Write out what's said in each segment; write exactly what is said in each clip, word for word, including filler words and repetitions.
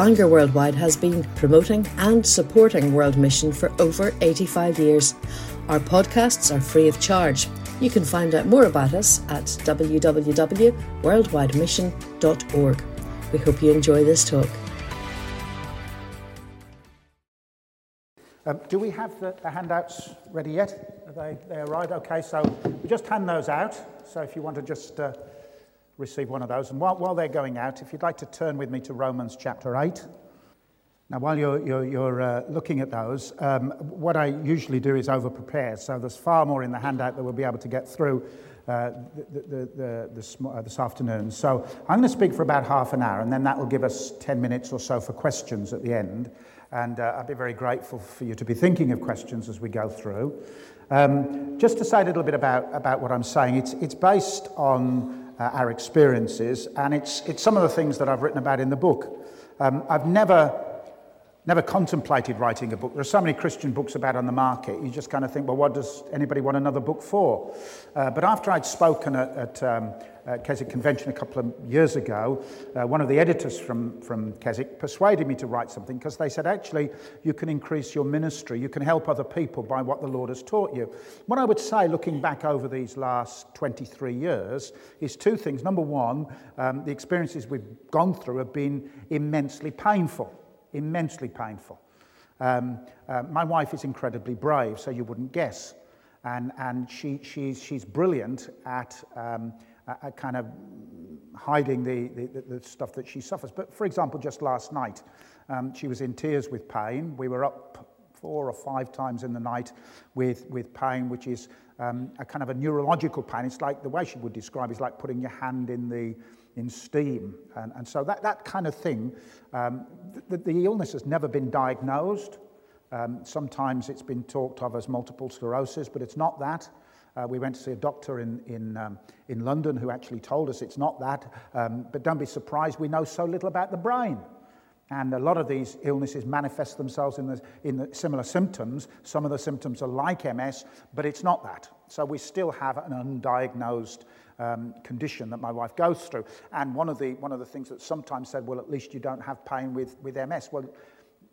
Bangor Worldwide has been promoting and supporting World Mission for over eighty-five years. Our podcasts are free of charge. You can find out more about us at w w w dot worldwide mission dot org. We hope you enjoy this talk. Um, do we have the, the handouts ready yet? Are they, they arrived? Okay, so we just hand those out. So if you want to just uh, receive one of those. And while, while they're going out, if you'd like to turn with me to Romans chapter eight. Now, while you're, you're, you're uh, looking at those, um, what I usually do is over-prepare. So there's far more in the handout that we'll be able to get through uh, the, the, the, this, uh, this afternoon. So I'm going to speak for about half an hour, and then that will give us ten minutes or so for questions at the end. And uh, I'd be very grateful for you to be thinking of questions as we go through. Um, just to say a little bit about, about what I'm saying, it's, it's based on uh, our experiences, and it's, it's some of the things that I've written about in the book. Um, I've never... Never contemplated writing a book. There are so many Christian books about on the market. You just kind of think, well, what does anybody want another book for? Uh, but after I'd spoken at, at, um, at Keswick Convention a couple of years ago, uh, one of the editors from, from Keswick persuaded me to write something, because they said, actually, you can increase your ministry. You can help other people by what the Lord has taught you. What I would say, looking back over these last twenty-three years, is two things. Number one, um, the experiences we've gone through have been immensely painful. Immensely painful. Um, uh, my wife is incredibly brave, so you wouldn't guess, and and she she's she's brilliant at um, at kind of hiding the, the the stuff that she suffers. But for example, just last night, um, she was in tears with pain. We were up four or five times in the night with with pain, which is um, a kind of a neurological pain. It's like, the way she would describe it, is like putting your hand in the in steam, and, and so that, that kind of thing. Um, the, the illness has never been diagnosed. Um, sometimes it's been talked of as multiple sclerosis, but it's not that. Uh, we went to see a doctor in in, um, in London who actually told us it's not that, um, but don't be surprised, we know so little about the brain. And a lot of these illnesses manifest themselves in the, in the similar symptoms. Some of the symptoms are like M S, but it's not that. So we still have an undiagnosed um, condition that my wife goes through. And one of the one of the things that's sometimes said, well, at least you don't have pain with, with M S. Well,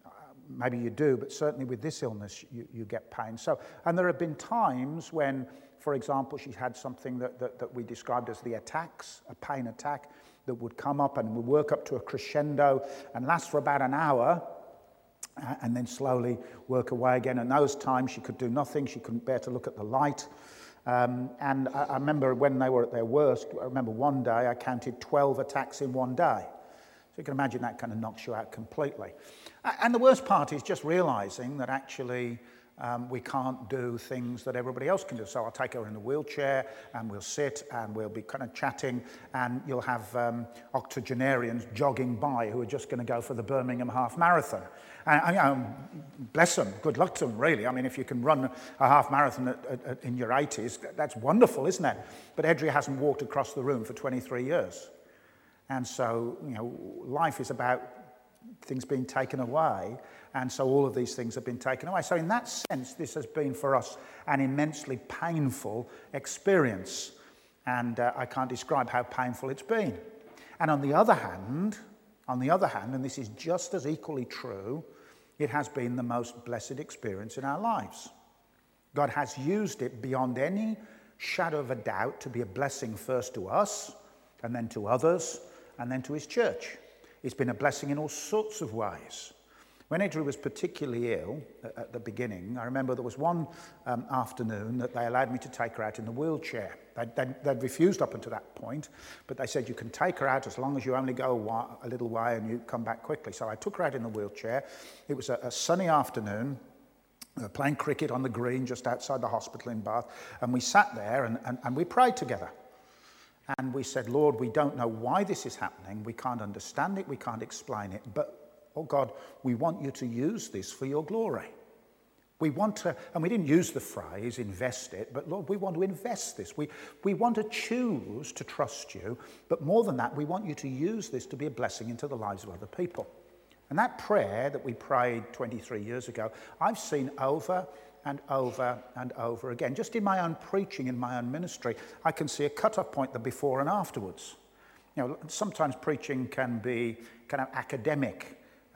uh, maybe you do, but certainly with this illness, you, you get pain. So, and there have been times when, for example, she's had something that, that, that we described as the attacks, a pain attack, that would come up and would work up to a crescendo and last for about an hour and then slowly work away again. And those times she could do nothing, she couldn't bear to look at the light. Um, and I, I remember when they were at their worst, I remember one day I counted twelve attacks in one day. So you can imagine that kind of knocks you out completely. And the worst part is just realizing that actually Um, we can't do things that everybody else can do. So I'll take her in a wheelchair and we'll sit and we'll be kind of chatting, and you'll have um, octogenarians jogging by who are just going to go for the Birmingham half marathon. And, um, bless them, good luck to them, really. I mean, if you can run a half marathon at, at, at, in your eighties, that's wonderful, isn't it? But Edry hasn't walked across the room for twenty-three years. And so, you know, life is about things being taken away, and so all of these things have been taken away. So in that sense, this has been for us an immensely painful experience, and uh, I can't describe how painful it's been. And on the other hand, on the other hand, and this is just as equally true, it has been the most blessed experience in our lives. God has used it beyond any shadow of a doubt to be a blessing first to us, and then to others, and then to his church. It's been a blessing in all sorts of ways. When Edry was particularly ill at the beginning, I remember there was one um, afternoon that they allowed me to take her out in the wheelchair. They'd, they'd, they'd refused up until that point, but they said, you can take her out as long as you only go a, while, a little way and you come back quickly. So I took her out in the wheelchair. It was a, a sunny afternoon. We were playing cricket on the green just outside the hospital in Bath, and we sat there and, and, and we prayed together. And we said, Lord, we don't know why this is happening. We can't understand it. We can't explain it. But, oh God, we want you to use this for your glory. We want to, and we didn't use the phrase invest it, but Lord, we want to invest this. We, we want to choose to trust you. But more than that, we want you to use this to be a blessing into the lives of other people. And that prayer that we prayed twenty-three years ago, I've seen over and over and over again. Just in my own preaching, in my own ministry, I can see a cut-off point, the before and afterwards. You know, sometimes preaching can be kind of academic,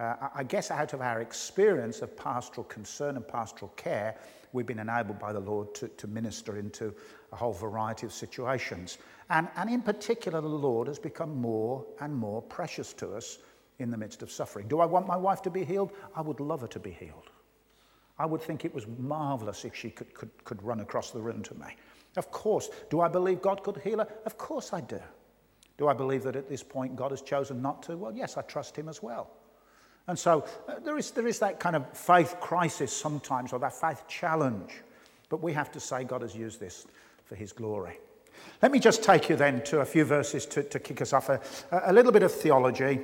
Uh, I guess out of our experience of pastoral concern and pastoral care, we've been enabled by the Lord to, to minister into a whole variety of situations. And, and in particular, the Lord has become more and more precious to us in the midst of suffering. Do I want my wife to be healed? I would love her to be healed. I would think it was marvellous if she could, could, could run across the room to me. Of course. Do I believe God could heal her? Of course I do. Do I believe that at this point God has chosen not to? Well, yes, I trust him as well. And so uh, there is there is that kind of faith crisis sometimes, or that faith challenge. But we have to say God has used this for his glory. Let me just take you then to a few verses to, to kick us off. A, a little bit of theology,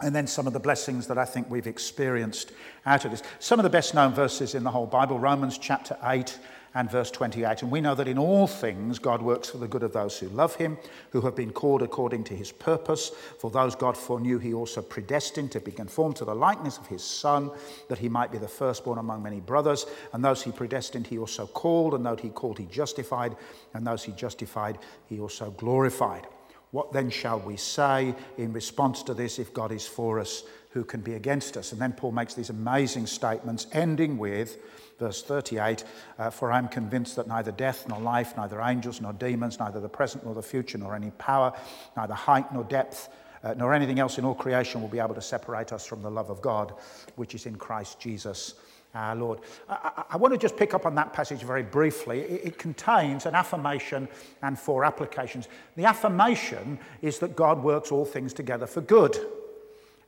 and then some of the blessings that I think we've experienced out of this. Some of the best known verses in the whole Bible, Romans chapter eight and verse twenty-eight. And we know that in all things God works for the good of those who love him, who have been called according to his purpose. For those God foreknew he also predestined to be conformed to the likeness of his Son, that he might be the firstborn among many brothers. And those he predestined he also called, and those he called he justified, and those he justified he also glorified. What then shall we say in response to this? If God is for us, who can be against us? And then Paul makes these amazing statements, ending with verse thirty-eight, uh, for I am convinced that neither death nor life, neither angels nor demons, neither the present nor the future, nor any power, neither height nor depth, uh, nor anything else in all creation will be able to separate us from the love of God, which is in Christ Jesus our Lord. I, I want to just pick up on that passage very briefly. It, it contains an affirmation and four applications. The affirmation is that God works all things together for good.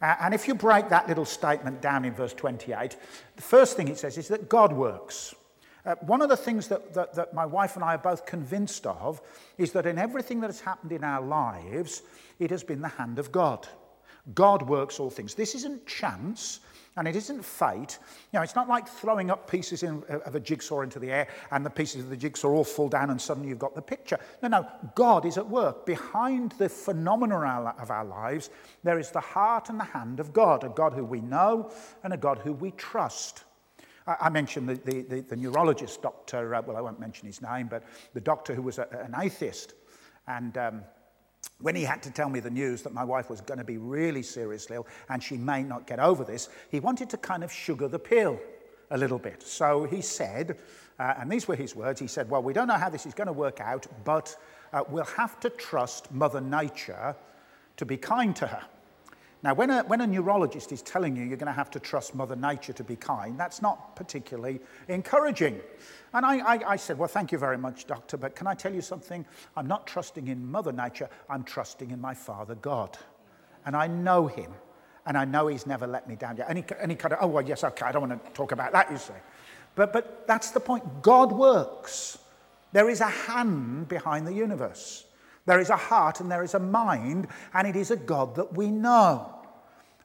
Uh, and if you break that little statement down in verse twenty-eight, the first thing it says is that God works. Uh, one of the things that, that, that my wife and I are both convinced of is that in everything that has happened in our lives, it has been the hand of God. God works all things. This isn't chance. And it isn't fate. You know, it's not like throwing up pieces in, of a jigsaw into the air, and the pieces of the jigsaw all fall down and suddenly you've got the picture. No, no, God is at work. Behind the phenomena of our lives, there is the heart and the hand of God, a God who we know and a God who we trust. I mentioned the, the, the, the neurologist doctor, uh, well, I won't mention his name, but the doctor who was a, an atheist. And Um, When he had to tell me the news that my wife was going to be really seriously ill and she may not get over this, he wanted to kind of sugar the pill a little bit. So he said, uh, and these were his words, he said, well, we don't know how this is going to work out, but uh, we'll have to trust Mother Nature to be kind to her. Now, when a, when a neurologist is telling you you're going to have to trust Mother Nature to be kind, that's not particularly encouraging. And I, I, I said, well, thank you very much, doctor, but can I tell you something? I'm not trusting in Mother Nature. I'm trusting in my Father God. And I know him, and I know he's never let me down yet. And he, and he kind of, oh, well, yes, okay, I don't want to talk about that, you see. But, but that's the point. God works. There is a hand behind the universe. There is a heart and there is a mind, and it is a God that we know.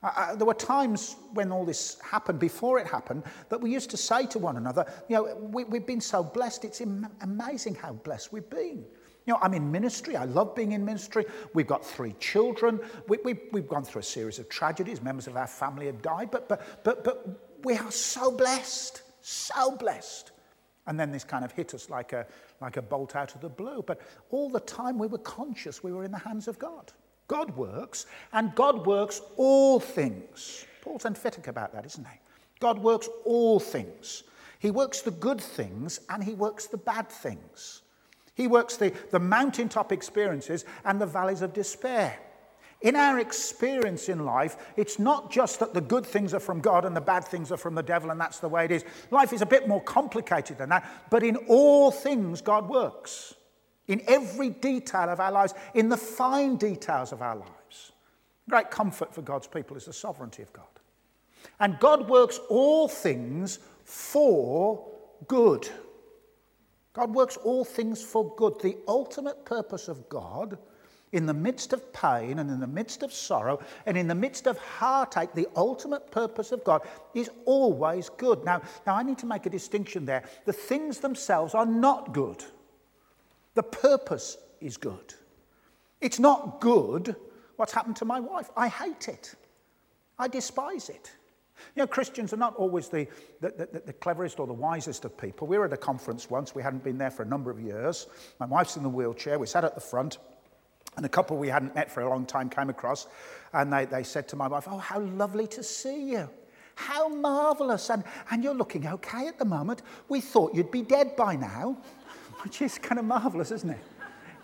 Uh, there were times when all this happened, before it happened, that we used to say to one another, you know, we, we've been so blessed. It's im- amazing how blessed we've been. You know, I'm in ministry. I love being in ministry. We've got three children. We, we, we've gone through a series of tragedies. Members of our family have died, but, but, but, but we are so blessed, so blessed. And then this kind of hit us like a, like a bolt out of the blue. But all the time we were conscious we were in the hands of God. God works, and God works all things. Paul's emphatic about that, isn't he? God works all things. He works the good things, and he works the bad things. He works the, the mountaintop experiences and the valleys of despair. In our experience in life, it's not just that the good things are from God and the bad things are from the devil, and that's the way it is. Life is a bit more complicated than that, but in all things God works. In every detail of our lives, in the fine details of our lives. Great comfort for God's people is the sovereignty of God. And God works all things for good. God works all things for good. The ultimate purpose of God in the midst of pain and in the midst of sorrow and in the midst of heartache, the ultimate purpose of God is always good. Now, now I need to make a distinction there. The things themselves are not good. The purpose is good. It's not good what's happened to my wife. I hate it. I despise it. You know, Christians are not always the, the, the, the cleverest or the wisest of people. We were at a conference once. We hadn't been there for a number of years. My wife's in the wheelchair. We sat at the front. And a couple we hadn't met for a long time came across, and they, they said to my wife, "Oh, how lovely to see you. How marvellous. And, and you're looking okay at the moment. We thought you'd be dead by now," which is kind of marvellous, isn't it?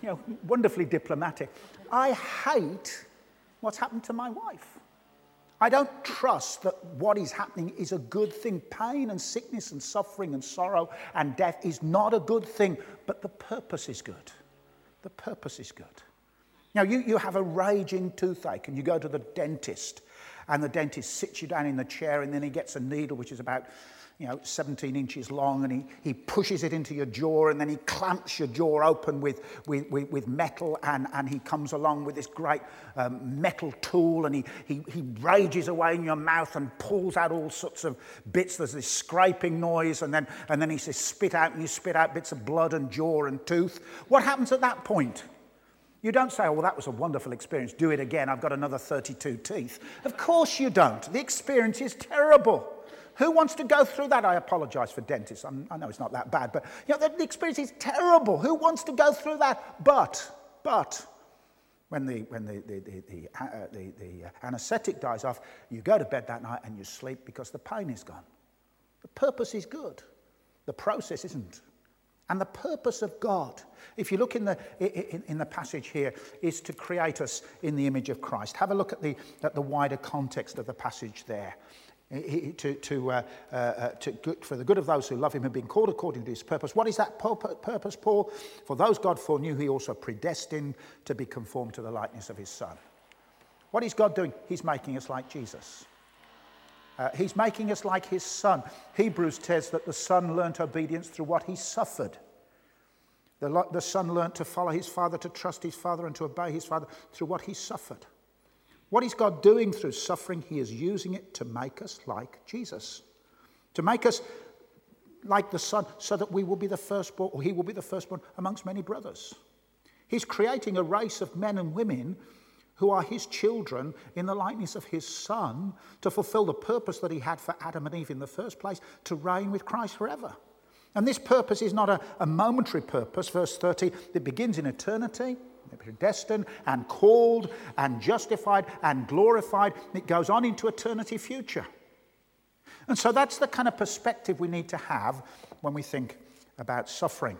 You know, wonderfully diplomatic. I hate what's happened to my wife. I don't trust that what is happening is a good thing. Pain and sickness and suffering and sorrow and death is not a good thing, but the purpose is good. The purpose is good. Now, you, you have a raging toothache and you go to the dentist, and the dentist sits you down in the chair, and then he gets a needle which is about, you know, seventeen inches long, and he, he pushes it into your jaw, and then he clamps your jaw open with, with, with, with metal, and, and he comes along with this great um, metal tool, and he, he, he rages away in your mouth and pulls out all sorts of bits. There's this scraping noise, and then, and then he says, "Spit out," and you spit out bits of blood and jaw and tooth. What happens at that point? You don't say, "Oh, well, that was a wonderful experience. Do it again. I've got another thirty-two teeth. Of course you don't. The experience is terrible. Who wants to go through that? I apologise for dentists. I'm, I know it's not that bad, but you know, the experience is terrible. Who wants to go through that? But, but, when the when the the the, the, uh, the, the anaesthetic dies off, you go to bed that night and you sleep because the pain is gone. The purpose is good. The process isn't. And the purpose of God, if you look in the in, in the passage here, is to create us in the image of Christ. Have a look at the at the wider context of the passage there. He, to, to, uh, uh, to good, for the good of those who love him have been called according to his purpose. What is that purpose, Paul? For those God foreknew, he also predestined to be conformed to the likeness of his Son. What is God doing? He's making us like Jesus. Uh, he's making us like his Son. Hebrews says that the Son learnt obedience through what he suffered. The, the Son learnt to follow his Father, to trust his Father, and to obey his Father through what he suffered. What is God doing through suffering? He is using it to make us like Jesus, to make us like the Son, so that we will be the firstborn, or he will be the firstborn amongst many brothers. He's creating a race of men and women who are his children in the likeness of his Son, to fulfill the purpose that he had for Adam and Eve in the first place, to reign with Christ forever. And this purpose is not a, a momentary purpose. Verse thirty, it begins in eternity. Predestined and called and justified and glorified. It goes on into eternity future. And so that's the kind of perspective we need to have when we think about suffering.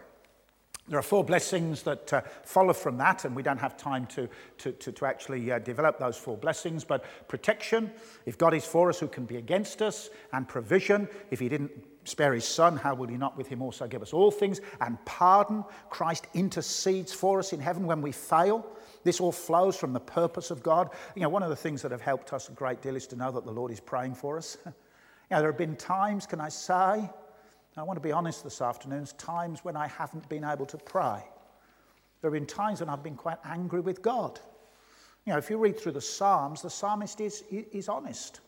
There are four blessings that uh, follow from that, and we don't have time to, to, to, to actually uh, develop those four blessings, but protection. If God is for us, who can be against us? And provision. If he didn't spare his Son, how will he not with him also give us all things? And pardon. Christ intercedes for us in heaven when we fail. This all flows from the purpose of God. You know, one of the things that have helped us a great deal is to know that the Lord is praying for us. You know, there have been times, can I say, I want to be honest this afternoon, times when I haven't been able to pray. There have been times when I've been quite angry with God. You know, if you read through the Psalms, the psalmist is, is honest.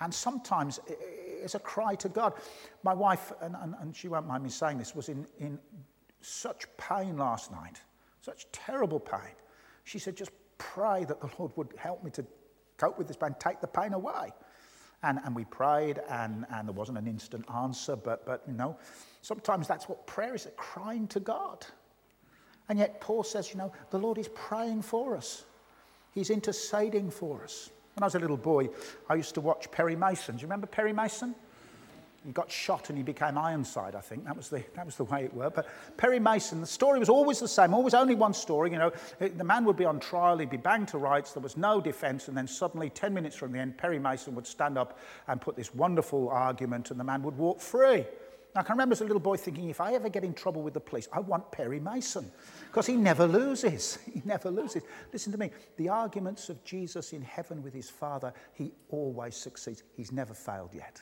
And sometimes it's a cry to God. My wife, and, and, and she won't mind me saying this, was in, in such pain last night, such terrible pain. She said, "Just pray that the Lord would help me to cope with this pain, take the pain away." And, and we prayed, and, and there wasn't an instant answer, but, but you know, sometimes that's what prayer is, a crying to God. And yet Paul says, you know, the Lord is praying for us. He's interceding for us. When I was a little boy, I used to watch Perry Mason. Do you remember Perry Mason? He got shot and he became Ironside, I think. That was the that was the way it worked. But Perry Mason, the story was always the same, always only one story. You know, the man would be on trial, he'd be banged to rights, there was no defence, and then suddenly ten minutes from the end, Perry Mason would stand up and put this wonderful argument, and the man would walk free. Now, I can remember as a little boy thinking, if I ever get in trouble with the police, I want Perry Mason, because he never loses. He never loses. Listen to me. The arguments of Jesus in heaven with his Father, he always succeeds. He's never failed yet.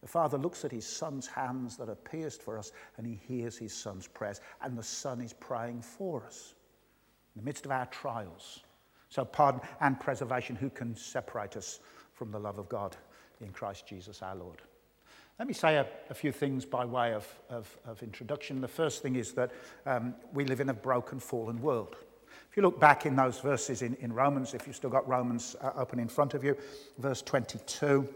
The Father looks at his Son's hands that are pierced for us, and he hears his Son's prayers, and the Son is praying for us in the midst of our trials. So pardon and preservation, who can separate us from the love of God in Christ Jesus our Lord? Let me say a, a few things by way of, of, of introduction. The first thing is that um, we live in a broken, fallen world. If you look back in those verses in, in Romans, if you've still got Romans uh, open in front of you, verse twenty-two,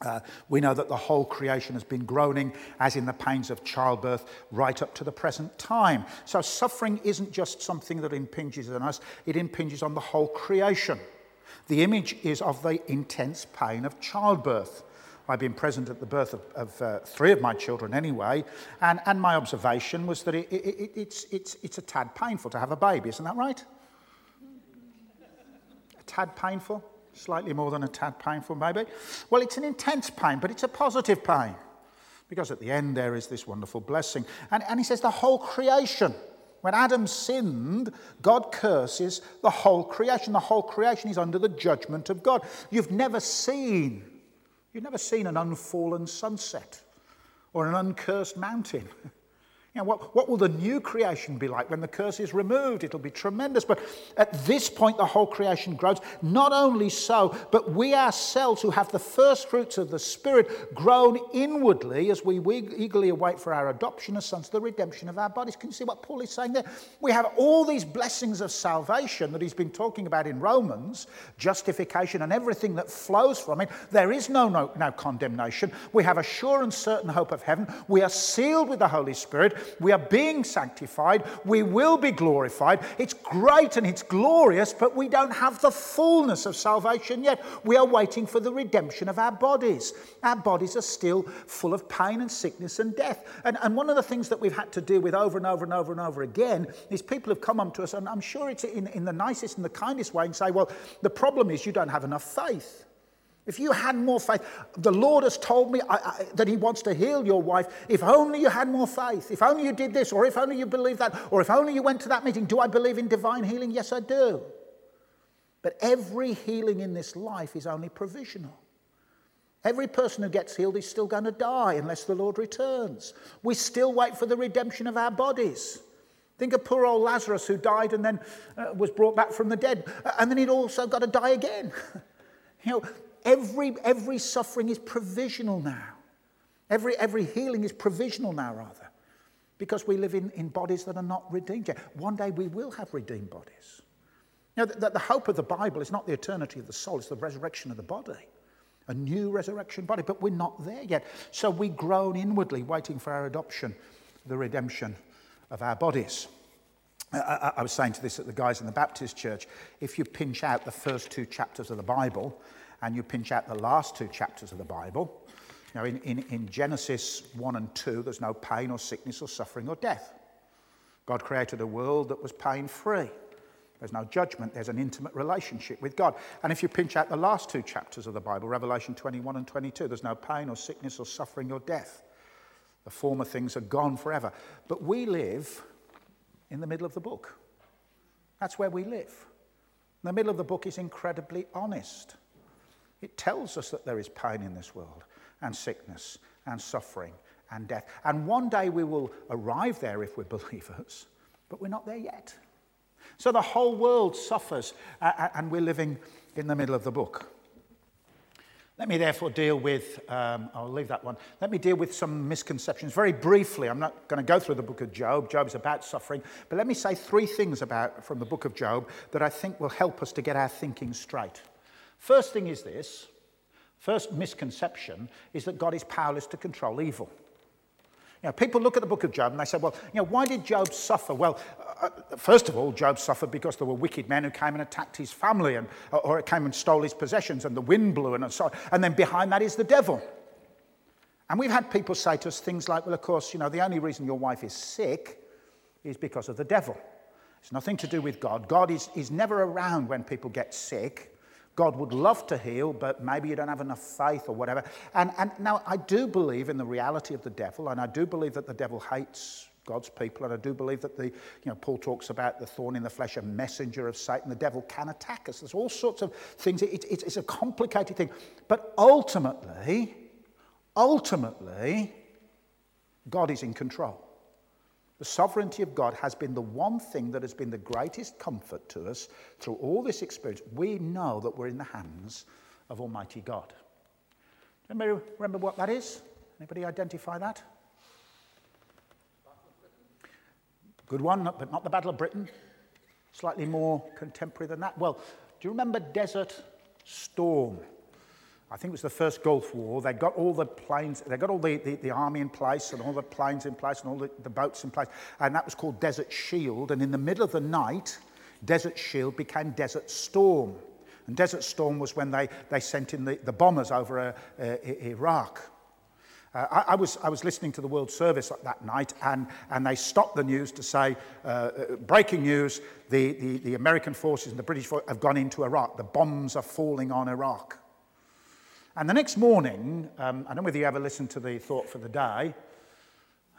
Uh, we know that the whole creation has been groaning, as in the pains of childbirth, right up to the present time. So suffering isn't just something that impinges on us, it impinges on the whole creation. The image is of the intense pain of childbirth. I've been present at the birth of, of uh, three of my children anyway, and, and my observation was that it, it, it, it's, it's, it's a tad painful to have a baby, isn't that right? A tad painful? Slightly more than a tad painful, maybe. Well, it's an intense pain, but it's a positive pain, because at the end there is this wonderful blessing. And, and he says the whole creation. When Adam sinned, God curses the whole creation. The whole creation is under the judgment of God. You've never seen, you've never seen an unfallen sunset or an uncursed mountain. You know, what, what will the new creation be like when the curse is removed? It'll be tremendous. But at this point, the whole creation grows. Not only so, but we ourselves who have the first fruits of the Spirit groan inwardly as we eagerly await for our adoption as sons, the redemption of our bodies. Can you see what Paul is saying there? We have all these blessings of salvation that he's been talking about in Romans, justification and everything that flows from it. There is no, no, no condemnation. We have a sure and certain hope of heaven. We are sealed with the Holy Spirit. We are being sanctified. We will be glorified. It's great and it's glorious, but we don't have the fullness of salvation yet. We are waiting for the redemption of our bodies. Our bodies are still full of pain and sickness and death. And, and one of the things that we've had to deal with over and over and over and over again is people have come up to us, and I'm sure it's in, in the nicest and the kindest way, and say, well, the problem is you don't have enough faith. If you had more faith, the Lord has told me I, I, that he wants to heal your wife. If only you had more faith, if only you did this, or if only you believed that, or if only you went to that meeting. Do I believe in divine healing? Yes, I do. But every healing in this life is only provisional. Every person who gets healed is still going to die unless the Lord returns. We still wait for the redemption of our bodies. Think of poor old Lazarus, who died and then uh, was brought back from the dead. Uh, and then he'd also got to die again. You know, Every every suffering is provisional now. Every every healing is provisional now, rather, because we live in, in bodies that are not redeemed yet. One day we will have redeemed bodies. Now, the, the hope of the Bible is not the eternity of the soul, it's the resurrection of the body, a new resurrection body, but we're not there yet. So we groan inwardly, waiting for our adoption, the redemption of our bodies. I, I, I was saying to this at the guys in the Baptist church, if you pinch out the first two chapters of the Bible, and you pinch out the last two chapters of the Bible. Now, in, in, in Genesis one and two, there's no pain or sickness or suffering or death. God created a world that was pain-free. There's no judgment. There's an intimate relationship with God. And if you pinch out the last two chapters of the Bible, Revelation twenty-one and twenty-two, there's no pain or sickness or suffering or death. The former things are gone forever. But we live in the middle of the book. That's where we live. The middle of the book is incredibly honest. It tells us that there is pain in this world, and sickness, and suffering, and death. And one day we will arrive there if we're believers, but we're not there yet. So the whole world suffers, uh, and we're living in the middle of the book. Let me therefore deal with, um, I'll leave that one. Let me deal with some misconceptions very briefly. I'm not going to go through the book of Job. Job's about suffering. But let me say three things about from the book of Job that I think will help us to get our thinking straight. First thing is this, first misconception is that God is powerless to control evil. You know, people look at the book of Job and they say, well, you know, why did Job suffer? Well, uh, first of all, Job suffered because there were wicked men who came and attacked his family, and or came and stole his possessions, and the wind blew, and so on. And then behind that is the devil. And we've had people say to us things like, well, of course, you know, the only reason your wife is sick is because of the devil. It's nothing to do with God. God is, is never around when people get sick. God would love to heal, but maybe you don't have enough faith or whatever. And, and now, I do believe in the reality of the devil, and I do believe that the devil hates God's people, and I do believe that the, you know, Paul talks about the thorn in the flesh, a messenger of Satan. The devil can attack us. There's all sorts of things. It, it, it's a complicated thing. But ultimately, ultimately, God is in control. The sovereignty of God has been the one thing that has been the greatest comfort to us through all this experience. We know that we're in the hands of Almighty God. Do you remember what that is? Anybody identify that? Good one, but not the Battle of Britain. Slightly more contemporary than that. Well, do you remember Desert Storm? I think it was the first Gulf War. They got all the planes, they got all the, the, the army in place and all the planes in place and all the, the boats in place. And that was called Desert Shield. And in the middle of the night, Desert Shield became Desert Storm. And Desert Storm was when they, they sent in the, the bombers over uh, uh, Iraq. Uh, I, I was I was listening to the World Service that night, and, and they stopped the news to say, uh, breaking news, the, the, the American forces and the British forces have gone into Iraq. The bombs are falling on Iraq. And the next morning, um, I don't know whether you ever listened to the Thought for the Day.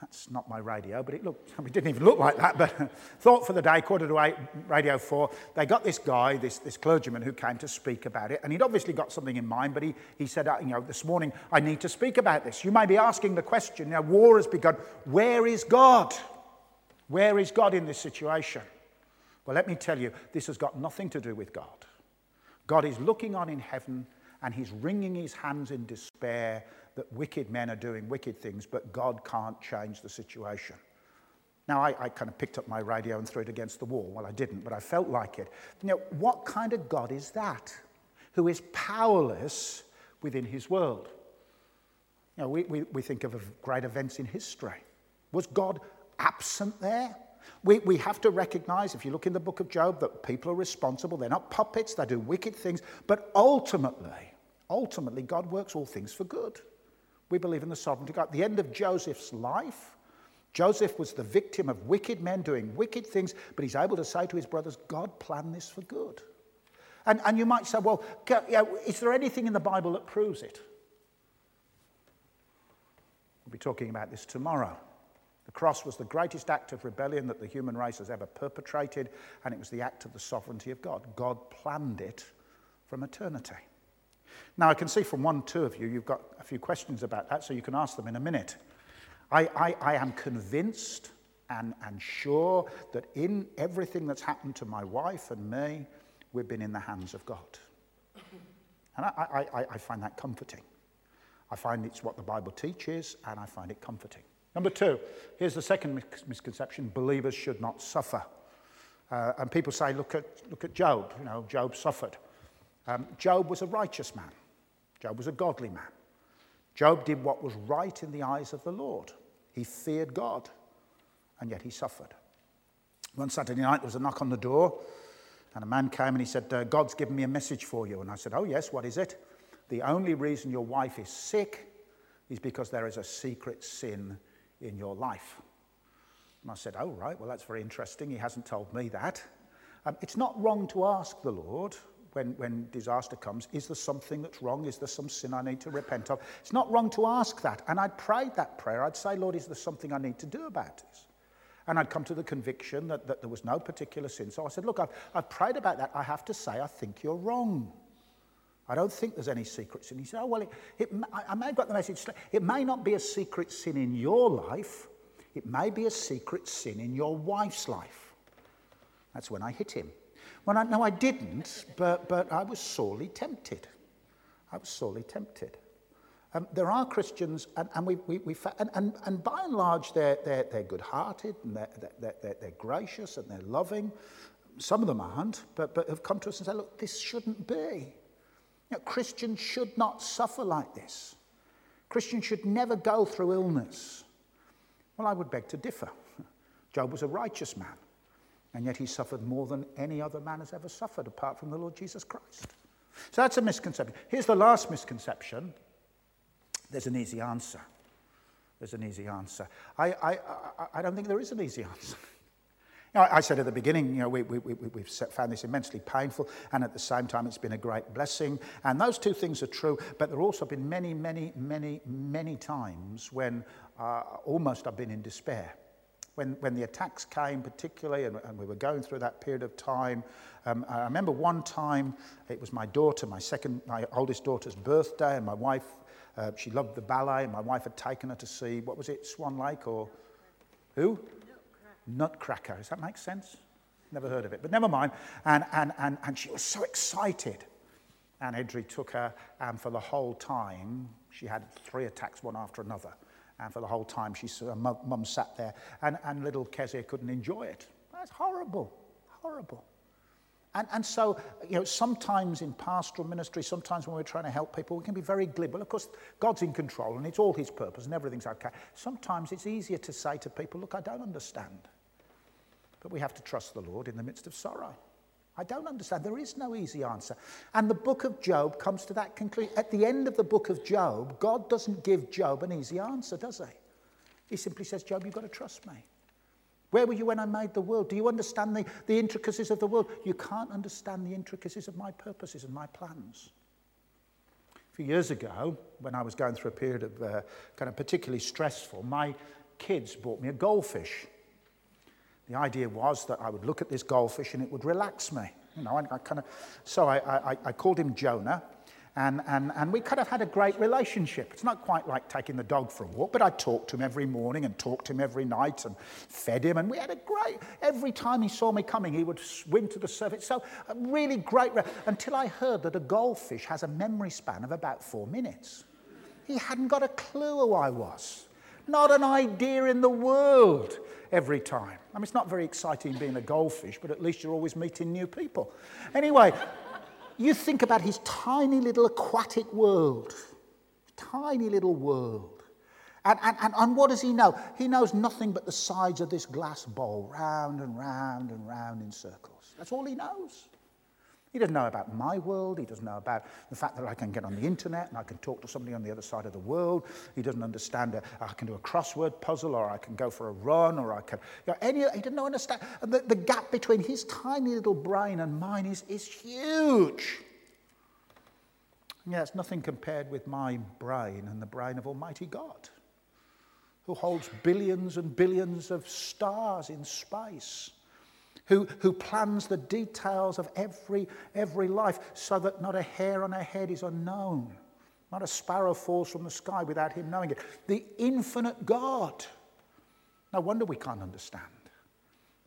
That's not my radio, but it looked, I mean, it didn't even look like that, but Thought for the Day, quarter to eight, Radio four. They got this guy, this, this clergyman who came to speak about it, and he'd obviously got something in mind, but he, he said, you know, this morning, I need to speak about this. You may be asking the question, you know, war has begun. Where is God? Where is God in this situation? Well, let me tell you, this has got nothing to do with God. God is looking on in heaven, and he's wringing his hands in despair that wicked men are doing wicked things, but God can't change the situation. Now, I, I kind of picked up my radio and threw it against the wall. Well, I didn't, but I felt like it. You know, what kind of God is that who is powerless within his world? You know, we, we, we think of great events in history. Was God absent there? We, we have to recognize, if you look in the book of Job, that people are responsible. They're not puppets. They do wicked things. But ultimately, ultimately, God works all things for good. We believe in the sovereignty of God. At the end of Joseph's life, Joseph was the victim of wicked men doing wicked things, but he's able to say to his brothers, God planned this for good. And, and you might say, well, is there anything in the Bible that proves it? We'll be talking about this tomorrow. The cross was the greatest act of rebellion that the human race has ever perpetrated, and it was the act of the sovereignty of God. God planned it from eternity. Now, I can see from one, two of you, you've got a few questions about that, so you can ask them in a minute. I, I, I am convinced and, and sure that in everything that's happened to my wife and me, we've been in the hands of God. And I, I, I find that comforting. I find it's what the Bible teaches, and I find it comforting. Number two, here's the second misconception: believers should not suffer. Uh, and people say, look at look at Job. You know, Job suffered. Um, Job was a righteous man. Job was a godly man. Job did what was right in the eyes of the Lord. He feared God, and yet he suffered. One Saturday night, there was a knock on the door, and a man came and he said, uh, God's given me a message for you. And I said, oh yes, what is it? The only reason your wife is sick is because there is a secret sin in your life. And I said, oh, right, well, that's very interesting. He hasn't told me that. Um, it's not wrong to ask the Lord when, when disaster comes, is there something that's wrong? Is there some sin I need to repent of? It's not wrong to ask that. And I'd prayed that prayer. I'd say, Lord, is there something I need to do about this? And I'd come to the conviction that, that there was no particular sin. So I said, look, I've, I've prayed about that. I have to say, I think you're wrong. I don't think there's any secret sin. He said, oh, well, it, it, I may have got the message. It may not be a secret sin in your life. It may be a secret sin in your wife's life. That's when I hit him. Well, I, no, I didn't, but, but I was sorely tempted. I was sorely tempted. Um, there are Christians, and, and, we, we, we, and, and, and by and large, they're, they're, they're good-hearted, and they're, they're, they're, they're gracious, and they're loving. Some of them aren't, but, but have come to us and said, look, this shouldn't be. You know, Christians should not suffer like this. Christians should never go through illness. Well, I would beg to differ. Job was a righteous man, and yet he suffered more than any other man has ever suffered, apart from the Lord Jesus Christ. So that's a misconception. Here's the last misconception. There's an easy answer. There's an easy answer. I, I, I, I don't think there is an easy answer. You know, I said at the beginning, you know, we, we, we, we've found this immensely painful, and at the same time, it's been a great blessing. And those two things are true, but there have also been many, many, many, many times when uh, almost I've been in despair. When, when the attacks came, particularly, and, and we were going through that period of time, um, I remember one time, it was my daughter, my second, my oldest daughter's birthday, and my wife, uh, she loved the ballet, and my wife had taken her to see, what was it, Swan Lake or who? Nutcracker. Does that make sense? Never heard of it, but never mind. And and and, and she was so excited. And Edry took her, and for the whole time, she had three attacks, one after another. And for the whole time, she her mum sat there, and, and little Keswick couldn't enjoy it. That's horrible, horrible. And, and so, you know, sometimes in pastoral ministry, sometimes when we're trying to help people, we can be very glib. Well, of course, God's in control and it's all his purpose and everything's okay. Sometimes it's easier to say to people, look, I don't understand. But we have to trust the Lord in the midst of sorrow. I don't understand. There is no easy answer. And the book of Job comes to that conclusion. At the end of the book of Job, God doesn't give Job an easy answer, does he? He simply says, Job, you've got to trust me. Where were you when I made the world? Do you understand the, the intricacies of the world? You can't understand the intricacies of my purposes and my plans. A few years ago, when I was going through a period of uh, kind of particularly stressful, my kids bought me a goldfish. The idea was that I would look at this goldfish and it would relax me. You know, and I kind of, so I, I, I called him Jonah, and, and, and we kind of had a great relationship. It's not quite like taking the dog for a walk, but I talked to him every morning and talked to him every night and fed him, and we had a great, every time he saw me coming, he would swim to the surface. So a really great, re- until I heard that a goldfish has a memory span of about four minutes. He hadn't got a clue who I was. Not an idea in the world every time. I mean, it's not very exciting being a goldfish, but at least you're always meeting new people. Anyway, you think about his tiny little aquatic world, tiny little world. And, and, and, and what does he know? He knows nothing but the sides of this glass bowl, round and round and round in circles. That's all he knows. He doesn't know about my world. He doesn't know about the fact that I can get on the internet and I can talk to somebody on the other side of the world. He doesn't understand a, I can do a crossword puzzle, or I can go for a run, or I can, you know, any, he doesn't understand. The, the gap between his tiny little brain and mine is, is huge. Yeah, it's nothing compared with my brain and the brain of Almighty God, who holds billions and billions of stars in space. Who, who plans the details of every, every life so that not a hair on our head is unknown. Not a sparrow falls from the sky without him knowing it. The infinite God. No wonder we can't understand.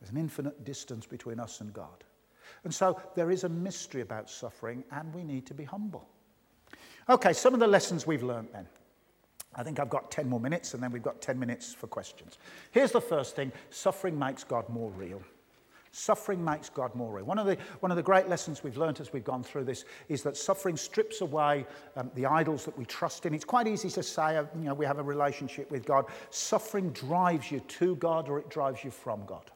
There's an infinite distance between us and God. And so there is a mystery about suffering, and we need to be humble. Okay, some of the lessons we've learned then. I think I've got ten more minutes, and then we've got ten minutes for questions. Here's the first thing. Suffering makes God more real. Suffering makes God more real. One of the one of the great lessons we've learned as we've gone through this is that suffering strips away um, the idols that we trust in. It's quite easy to say, uh, you know, we have a relationship with God. Suffering drives you to God, or it drives you from God.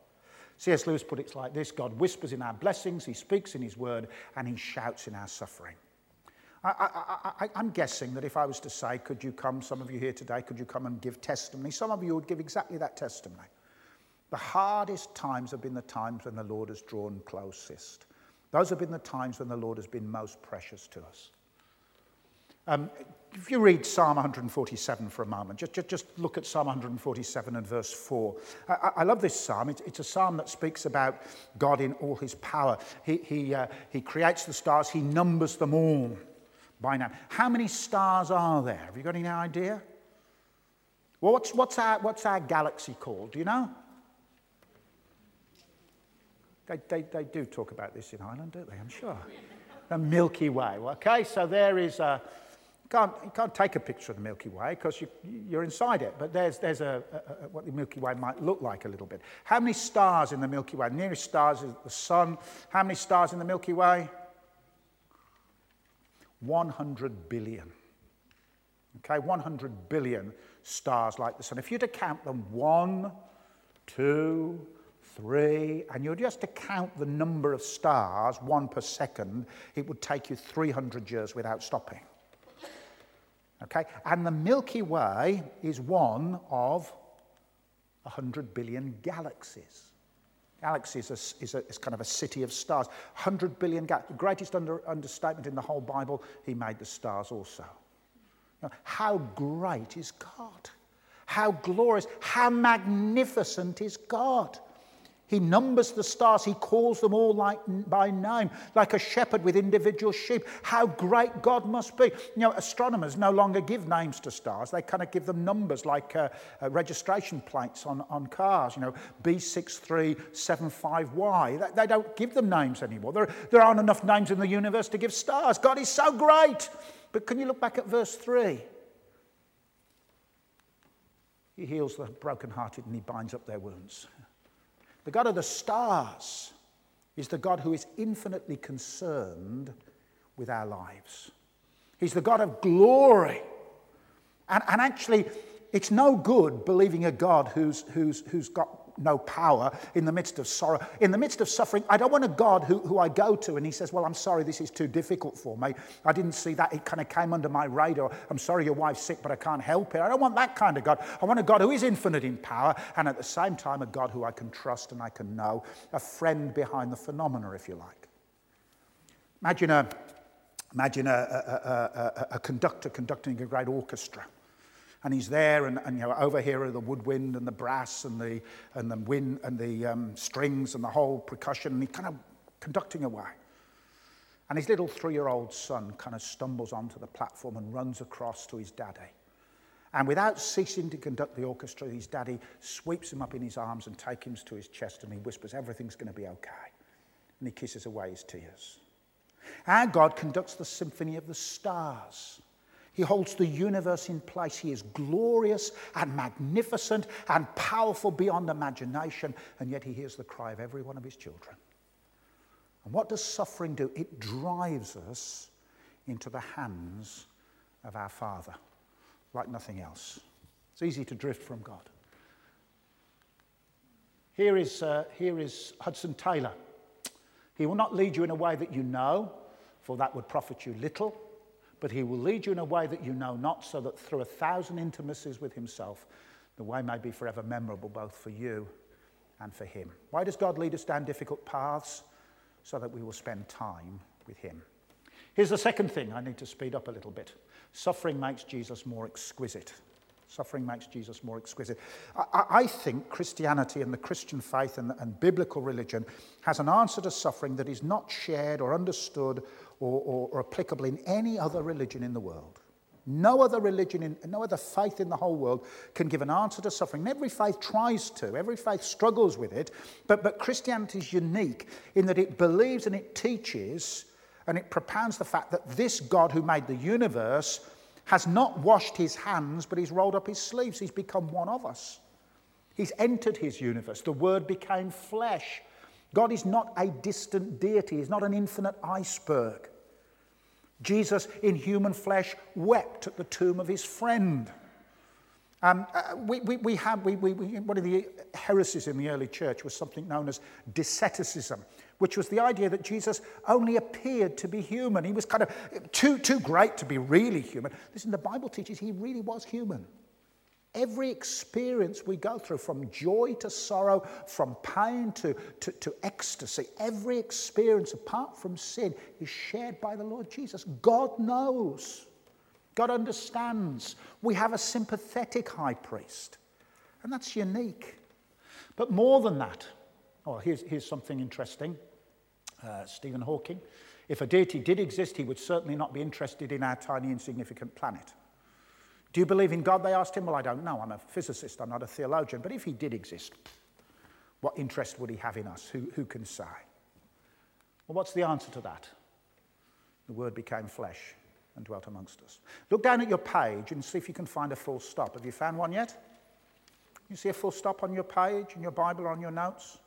C S Lewis put it like this: God whispers in our blessings, he speaks in his word, and he shouts in our suffering. I, I, I, I'm guessing that if I was to say, could you come, some of you here today, could you come and give testimony? Some of you would give exactly that testimony. The hardest times have been the times when the Lord has drawn closest. Those have been the times when the Lord has been most precious to us. Um, if you read Psalm one forty-seven for a moment, just, just, just look at Psalm one forty-seven and verse four. I, I love this psalm. It's, it's a psalm that speaks about God in all his power. He, he, uh, he creates the stars. He numbers them all by name. How many stars are there? Have you got any idea? Well, what's, what's, our, what's our galaxy called? Do you know? They, they, they do talk about this in Ireland, don't they? I'm sure. The Milky Way. Okay, so there is a... You can't, you can't take a picture of the Milky Way because you, you're inside it, but there's, there's a, a, a, what the Milky Way might look like a little bit. How many stars in the Milky Way? The nearest stars is the sun. How many stars in the Milky Way? one hundred billion. Okay, one hundred billion stars like the sun. If you were to count them, one, two... three, and you're just to count the number of stars, one per second, it would take you three hundred years without stopping. Okay? And the Milky Way is one of one hundred billion galaxies. Galaxies is, a, is, a, is kind of a city of stars. one hundred billion galaxies. The greatest under, understatement in the whole Bible, he made the stars also. Now, how great is God? How glorious, how magnificent is God? He numbers the stars. He calls them all like by name, like a shepherd with individual sheep. How great God must be. You know, astronomers no longer give names to stars. They kind of give them numbers like uh, uh, registration plates on, on cars, you know, B six three seven five Y. They, they don't give them names anymore. There, there aren't enough names in the universe to give stars. God is so great. But can you look back at verse three? He heals the brokenhearted and he binds up their wounds. The God of the stars is the God who is infinitely concerned with our lives. He's the God of glory. And, and actually, it's no good believing a God who's, who's, who's got no power in the midst of sorrow, in the midst of suffering. I don't want a God who, who I go to and he says, well, I'm sorry, this is too difficult for me. I didn't see that. It kind of came under my radar. I'm sorry your wife's sick, but I can't help it. I don't want that kind of God. I want a God who is infinite in power and at the same time a God who I can trust and I can know, a friend behind the phenomena, if you like. Imagine a... Imagine a, a, a, a, a conductor conducting a great orchestra, and he's there, and, and you know, over here are the woodwind and the brass and the and the wind and the um, strings and the whole percussion, and he's kind of conducting away. And his little three-year-old son kind of stumbles onto the platform and runs across to his daddy, and without ceasing to conduct the orchestra, his daddy sweeps him up in his arms and takes him to his chest, and he whispers, "Everything's going to be okay," and he kisses away his tears. Our God conducts the symphony of the stars. He holds the universe in place. He is glorious and magnificent and powerful beyond imagination, and yet he hears the cry of every one of his children. And what does suffering do? It drives us into the hands of our Father, like nothing else. It's easy to drift from God. Here is, uh, here is Hudson Taylor. He will not lead you in a way that you know, for that would profit you little, but he will lead you in a way that you know not, so that through a thousand intimacies with himself, the way may be forever memorable, both for you and for him. Why does God lead us down difficult paths? So that we will spend time with him. Here's the second thing. I need to speed up a little bit. Suffering makes Jesus more exquisite. Suffering makes Jesus more exquisite. I, I think Christianity and the Christian faith and, and biblical religion has an answer to suffering that is not shared or understood or, or, or applicable in any other religion in the world. No other religion, in, no other faith in the whole world can give an answer to suffering. And every faith tries to. Every faith struggles with it. But, but Christianity is unique in that it believes and it teaches and it propounds the fact that this God who made the universe has not washed his hands, but he's rolled up his sleeves. He's become one of us. He's entered his universe. The Word became flesh. God is not a distant deity. He's not an infinite iceberg. Jesus, in human flesh, wept at the tomb of his friend. Um, uh, we, we, we have, we, we, we, one of the heresies in the early church was something known as disceticism, which was the idea that Jesus only appeared to be human. He was kind of too, too great to be really human. Listen, the Bible teaches he really was human. Every experience we go through, from joy to sorrow, from pain to, to, to ecstasy, every experience apart from sin is shared by the Lord Jesus. God knows. God understands. We have a sympathetic high priest, and that's unique. But more than that, oh, here's, here's something interesting. Uh, Stephen Hawking. If a deity did exist, he would certainly not be interested in our tiny, insignificant planet. Do you believe in God? They asked him. Well, I don't know. I'm a physicist. I'm not a theologian. But if he did exist, what interest would he have in us? Who, who can say? Well, what's the answer to that? The Word became flesh and dwelt amongst us. Look down at your page and see if you can find a full stop. Have you found one yet? You see a full stop on your page, in your Bible, or on your notes?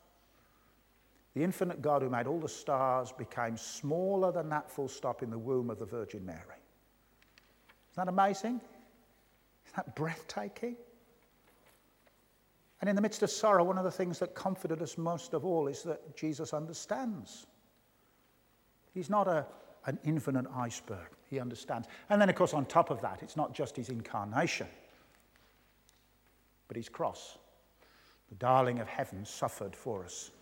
The infinite God who made all the stars became smaller than that full stop in the womb of the Virgin Mary. Isn't that amazing? Isn't that breathtaking? And in the midst of sorrow, one of the things that comforted us most of all is that Jesus understands. He's not a an infinite iceberg. He understands. And then, of course, on top of that, it's not just his incarnation, but his cross. The darling of heaven suffered for us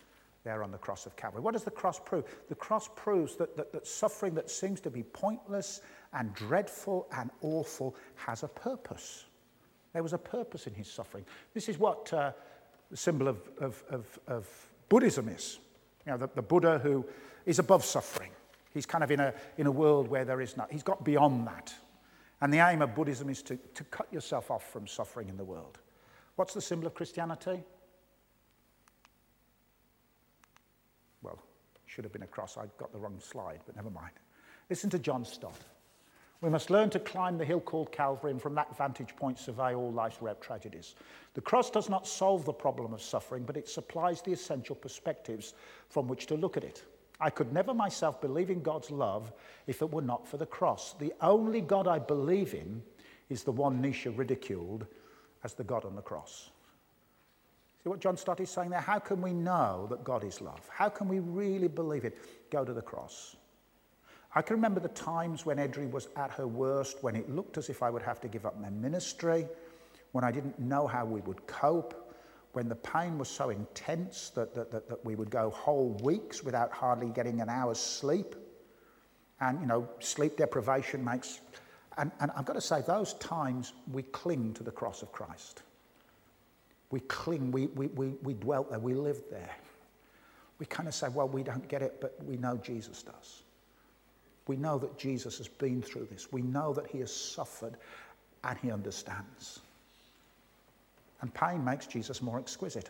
there on the cross of Calvary. What does the cross prove? The cross proves that, that, that suffering that seems to be pointless and dreadful and awful has a purpose. There was a purpose in his suffering. This is what uh, the symbol of, of, of, of Buddhism is. You know, the, the Buddha who is above suffering. He's kind of in a, in a world where there is none. He's got beyond that. And the aim of Buddhism is to, to cut yourself off from suffering in the world. What's the symbol of Christianity? Well, should have been a cross. I got the wrong slide, but never mind. Listen to John Stott. We must learn to climb the hill called Calvary and from that vantage point survey all life's rare tragedies. The cross does not solve the problem of suffering, but it supplies the essential perspectives from which to look at it. I could never myself believe in God's love if it were not for the cross. The only God I believe in is the one Nietzsche ridiculed as the God on the cross. See what John Stott is saying there? How can we know that God is love? How can we really believe it? Go to the cross. I can remember the times when Edry was at her worst, when it looked as if I would have to give up my ministry, when I didn't know how we would cope, when the pain was so intense that, that, that, that we would go whole weeks without hardly getting an hour's sleep. And, you know, sleep deprivation makes... And, and I've got to say, those times we cling to the cross of Christ. We cling, we, we, we, we dwelt there, we lived there. We kind of say, well, we don't get it, but we know Jesus does. We know that Jesus has been through this. We know that he has suffered and he understands. And pain makes Jesus more exquisite.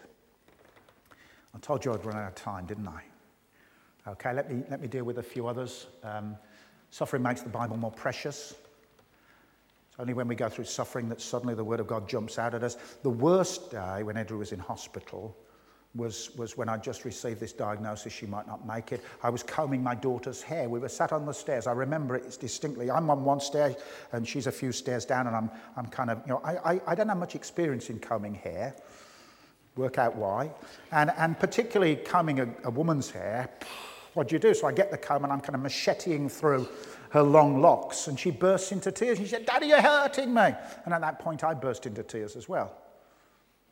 I told you I'd run out of time, didn't I? Okay, let me, let me deal with a few others. Um, suffering makes the Bible more precious. It's only when we go through suffering that suddenly the Word of God jumps out at us. The worst day when Edra was in hospital was was when I just received this diagnosis, she might not make it. I was combing my daughter's hair. We were sat on the stairs. I remember it distinctly. I'm on one stair and she's a few stairs down, and I'm I'm kind of, you know, I, I, I don't have much experience in combing hair. Work out why. And and particularly combing a, a woman's hair, what do you do? So I get the comb and I'm kind of macheting through her long locks, and she bursts into tears. And she said, "Daddy, you're hurting me." And at that point I burst into tears as well.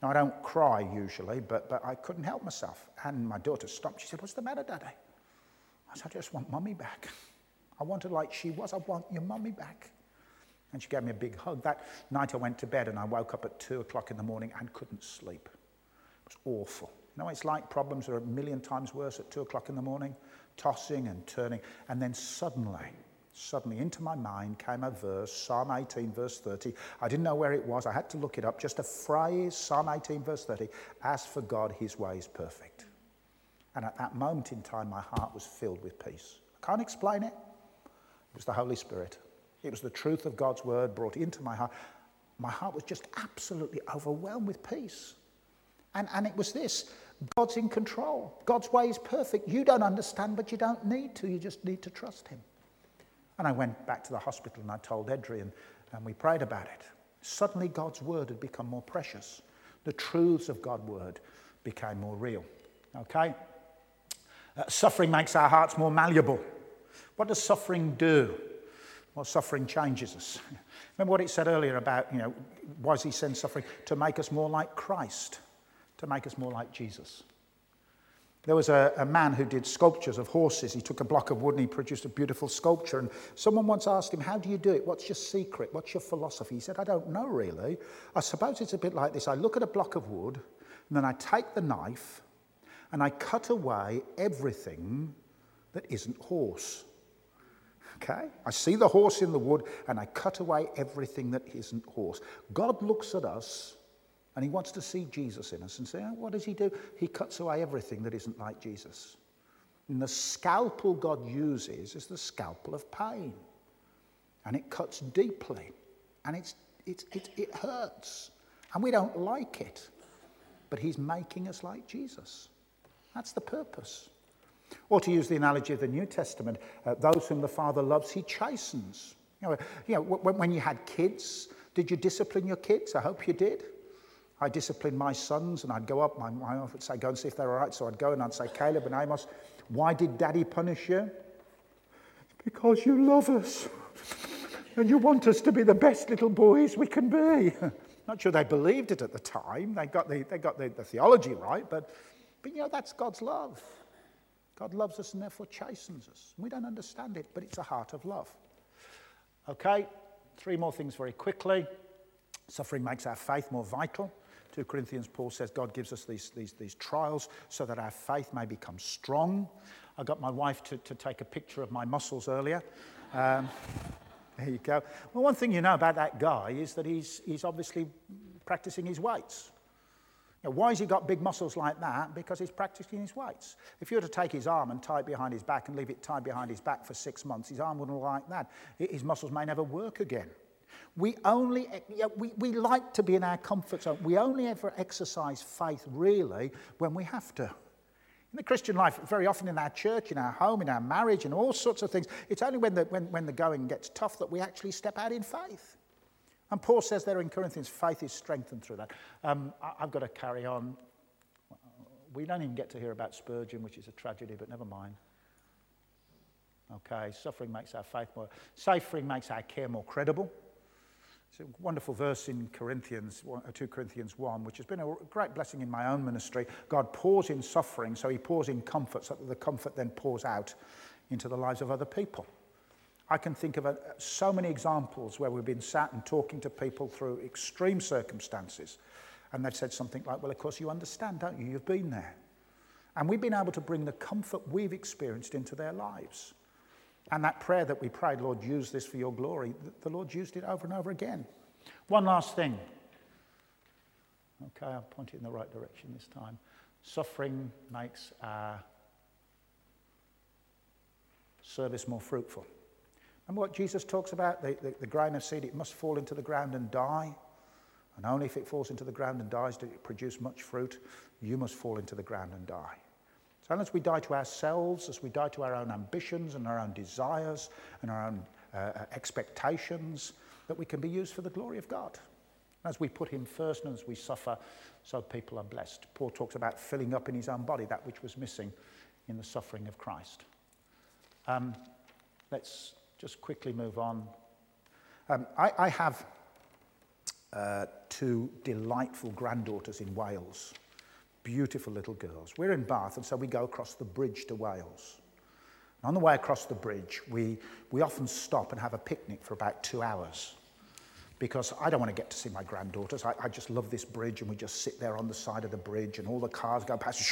Now, I don't cry usually, but, but I couldn't help myself. And my daughter stopped. She said, "What's the matter, Daddy?" I said, "I just want Mummy back. I want her like she was. I want your Mummy back." And she gave me a big hug. That night I went to bed and I woke up at two o'clock in the morning and couldn't sleep. It was awful. You know, it's like problems are a million times worse at two o'clock in the morning, tossing and turning. And then suddenly... Suddenly into my mind came a verse, Psalm eighteen verse thirty. I didn't know where it was. I had to look it up. Just a phrase, Psalm eighteen verse thirty. "As for God, his way is perfect." And at that moment in time, my heart was filled with peace. I can't explain it. It was the Holy Spirit. It was the truth of God's word brought into my heart. My heart was just absolutely overwhelmed with peace. And, and it was this: God's in control. God's way is perfect. You don't understand, but you don't need to. You just need to trust him. And I went back to the hospital and I told Edry, and, and we prayed about it. Suddenly God's word had become more precious. The truths of God's word became more real. Okay? Uh, suffering makes our hearts more malleable. What does suffering do? Well, suffering changes us. Remember what it said earlier about, you know, why does he send suffering? To make us more like Christ, to make us more like Jesus. There was a, a man who did sculptures of horses. He took a block of wood and he produced a beautiful sculpture. And someone once asked him, "How do you do it? What's your secret? What's your philosophy?" He said, "I don't know really. I suppose it's a bit like this. I look at a block of wood and then I take the knife and I cut away everything that isn't horse. Okay? I see the horse in the wood and I cut away everything that isn't horse." God looks at us and he wants to see Jesus in us and say, oh, what does he do? He cuts away everything that isn't like Jesus. And the scalpel God uses is the scalpel of pain. And it cuts deeply. And it's, it's, it, it hurts. And we don't like it. But he's making us like Jesus. That's the purpose. Or to use the analogy of the New Testament, uh, those whom the Father loves, he chastens. You know, you know, when, when you had kids, did you discipline your kids? I hope you did. I disciplined my sons, and I'd go up, my wife would say, "Go and see if they're all right." So I'd go and I'd say, "Caleb and Amos, why did Daddy punish you?" "Because you love us and you want us to be the best little boys we can be." Not sure they believed it at the time. They got the, they got the, the theology right, but, but you know, that's God's love. God loves us and therefore chastens us. We don't understand it, but it's a heart of love. Okay, three more things very quickly. Suffering makes our faith more vital. Second Corinthians, Paul says God gives us these, these, these trials so that our faith may become strong. I got my wife to, to take a picture of my muscles earlier. Um, there you go. Well, one thing you know about that guy is that he's, he's obviously practicing his weights. Now, why has he got big muscles like that? Because he's practicing his weights. If you were to take his arm and tie it behind his back and leave it tied behind his back for six months, his arm wouldn't look like that. His muscles may never work again. We only, we, we like to be in our comfort zone. We only ever exercise faith, really, when we have to. In the Christian life, very often in our church, in our home, in our marriage, and all sorts of things, it's only when the, when, when the going gets tough that we actually step out in faith. And Paul says there in Corinthians, faith is strengthened through that. Um, I, I've got to carry on. We don't even get to hear about Spurgeon, which is a tragedy, but never mind. Okay, suffering makes our faith more, suffering makes our care more credible. It's a wonderful verse in Corinthians, two Corinthians one, which has been a great blessing in my own ministry. God pours in suffering, so he pours in comfort, so that the comfort then pours out into the lives of other people. I can think of a, so many examples where we've been sat and talking to people through extreme circumstances, and they've said something like, well, of course you understand, don't you? You've been there. And we've been able to bring the comfort we've experienced into their lives. And that prayer that we prayed, Lord, use this for your glory, the Lord used it over and over again. One last thing. Okay, I'll point it in the right direction this time. Suffering makes our service more fruitful. Remember what Jesus talks about? The, the, the grain of seed, it must fall into the ground and die. And only if it falls into the ground and dies does it produce much fruit. You must fall into the ground and die. So unless we die to ourselves, as we die to our own ambitions and our own desires and our own uh, expectations, that we can be used for the glory of God. And as we put him first and as we suffer, so people are blessed. Paul talks about filling up in his own body that which was missing in the suffering of Christ. Um, let's just quickly move on. Um, I, I have uh, two delightful granddaughters in Wales. Beautiful little girls. We're in Bath, and so we go across the bridge to Wales. And on the way across the bridge, we, we often stop and have a picnic for about two hours because I don't want to get to see my granddaughters. I, I just love this bridge, and we just sit there on the side of the bridge, and all the cars go past,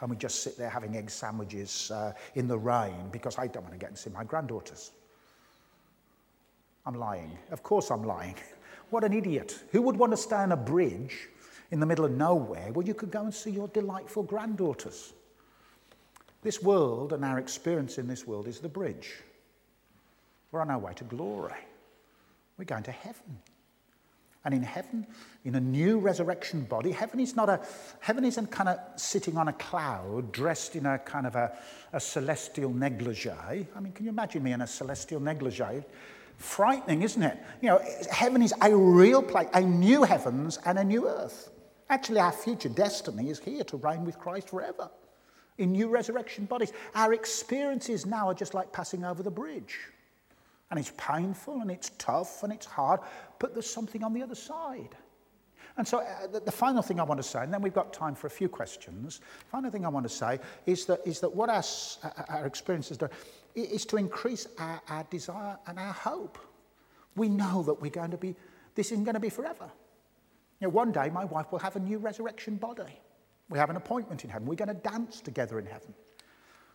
and we just sit there having egg sandwiches uh, in the rain because I don't want to get and see my granddaughters. I'm lying. Of course I'm lying. What an idiot. Who would want to stay on a bridge in the middle of nowhere, well, you could go and see your delightful granddaughters. This world and our experience in this world is the bridge. We're on our way to glory. We're going to heaven. And in heaven, in a new resurrection body, heaven is not a, heaven isn't kind of sitting on a cloud dressed in a kind of a, a celestial negligee. I mean, can you imagine me in a celestial negligee? Frightening, isn't it? You know, heaven is a real place, a new heavens and a new earth. Actually, our future destiny is here to reign with Christ forever in new resurrection bodies. Our experiences now are just like passing over the bridge. And it's painful and it's tough and it's hard, but there's something on the other side. And so uh, the, the final thing I want to say, and then we've got time for a few questions, the final thing I want to say is that is that what our, our experiences do is to increase our, our desire and our hope. We know that we're going to be, this isn't going to be forever. You know, one day my wife will have a new resurrection body. We have an appointment in heaven. We're going to dance together in heaven,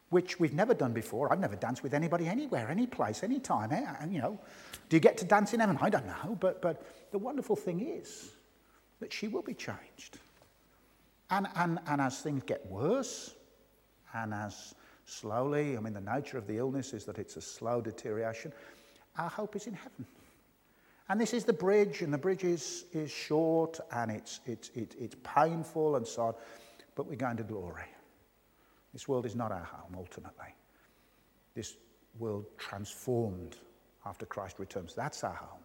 which we've never done before. I've never danced with anybody anywhere, any place, any time. And, you know, do you get to dance in heaven? I don't know. But, but the wonderful thing is that she will be changed. And, and, and as things get worse, and as slowly, I mean, the nature of the illness is that it's a slow deterioration. Our hope is in heaven. And this is the bridge, and the bridge is, is short, and it's, it's, it, it's painful and so on, but we're going to glory. This world is not our home, ultimately. This world transformed after Christ returns. That's our home.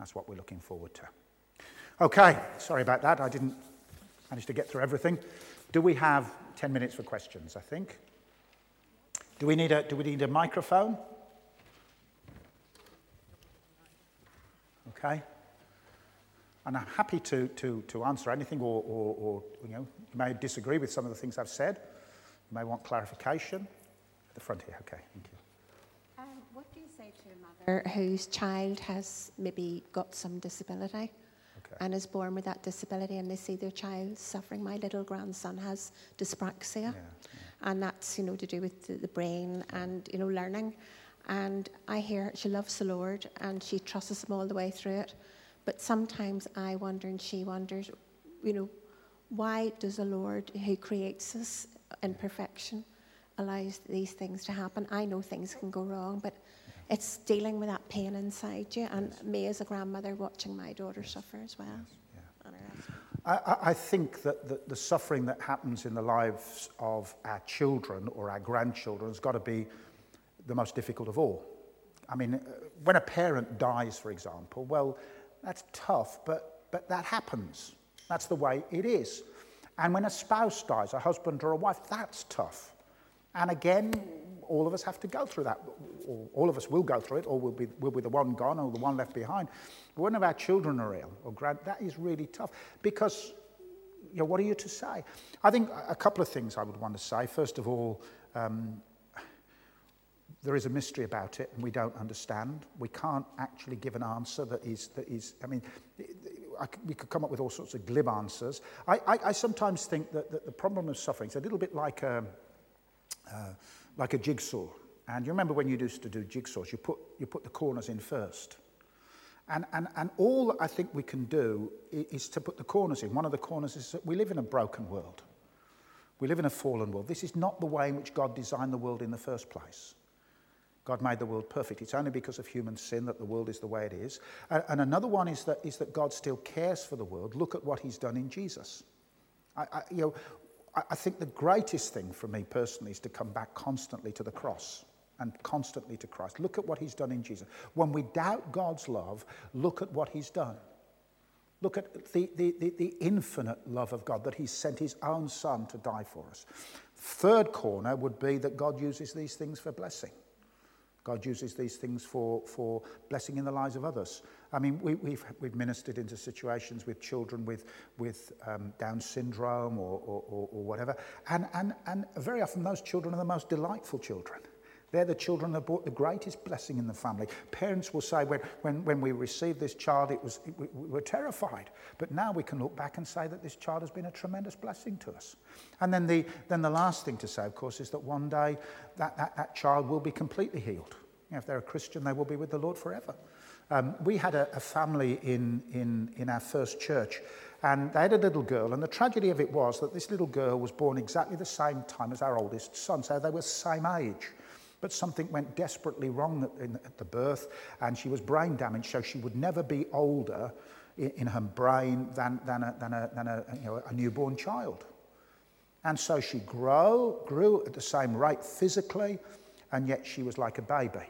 That's what we're looking forward to. Okay, sorry about that. I didn't manage to get through everything. Do we have ten minutes for questions, I think? Do we need a, do we need a microphone? Okay. And I'm happy to, to, to answer anything or, or, or, you know, you may disagree with some of the things I've said. You may want clarification. At the front here, okay, thank you. Um, what do you say to a mother whose child has maybe got some disability okay. and is born with that disability and they see their child suffering? My little grandson has dyspraxia. Yeah, yeah. And that's, you know, to do with the brain and, you know, learning. And I hear she loves the Lord and she trusts him all the way through it. But sometimes I wonder and she wonders, you know, why does the Lord, who creates us in perfection, allows these things to happen? I know things can go wrong, but it's dealing with that pain inside you, and yes. me as a grandmother watching my daughter yes. suffer as well. Yes. Yeah. I, I think that the, the suffering that happens in the lives of our children or our grandchildren has got to be the most difficult of all. I mean, when a parent dies, for example, well, that's tough, but, but that happens. That's the way it is. And when a spouse dies, a husband or a wife, that's tough. And again, all of us have to go through that. All of us will go through it, or we'll be, we'll be the one gone or the one left behind. But when our children are ill or grand, that is really tough, because, you know, what are you to say? I think a couple of things I would want to say. First of all, um, there is a mystery about it, and we don't understand. We can't actually give an answer that is, that is I mean, I, we could come up with all sorts of glib answers. I, I, I sometimes think that, that the problem of suffering is a little bit like a... Uh, like a jigsaw. And you remember when you used to do jigsaws, you put you put the corners in first. And and and all I think we can do is, is to put the corners in. One of the corners is that we live in a broken world. We live in a fallen world. This is not the way in which God designed the world in the first place. God made the world perfect. It's only because of human sin that the world is the way it is. And, and another one is that is that God still cares for the world. Look at what he's done in Jesus. I, I you know I think the greatest thing for me personally is to come back constantly to the cross and constantly to Christ. Look at what he's done in Jesus. When we doubt God's love, look at what he's done. Look at the, the, the, the infinite love of God, that he sent his own son to die for us. Third corner would be that God uses these things for blessing. God uses these things for, for blessing in the lives of others. I mean, we, we've we've ministered into situations with children with with um, Down syndrome or, or or whatever, and and and very often those children are the most delightful children. They're the children that brought the greatest blessing in the family. Parents will say, when when when we received this child, it was it, we were terrified, but now we can look back and say that this child has been a tremendous blessing to us. And then the then the last thing to say, of course, is that one day that that, that child will be completely healed. You know, if they're a Christian, they will be with the Lord forever. Um, we had a, a family in, in in our first church, and they had a little girl, and the tragedy of it was that this little girl was born exactly the same time as our oldest son, so they were the same age. But something went desperately wrong at, in, at the birth, and she was brain damaged, so she would never be older in, in her brain than than a, than a, than a, you know, a newborn child. And so she grew, grew at the same rate physically, and yet she was like a baby.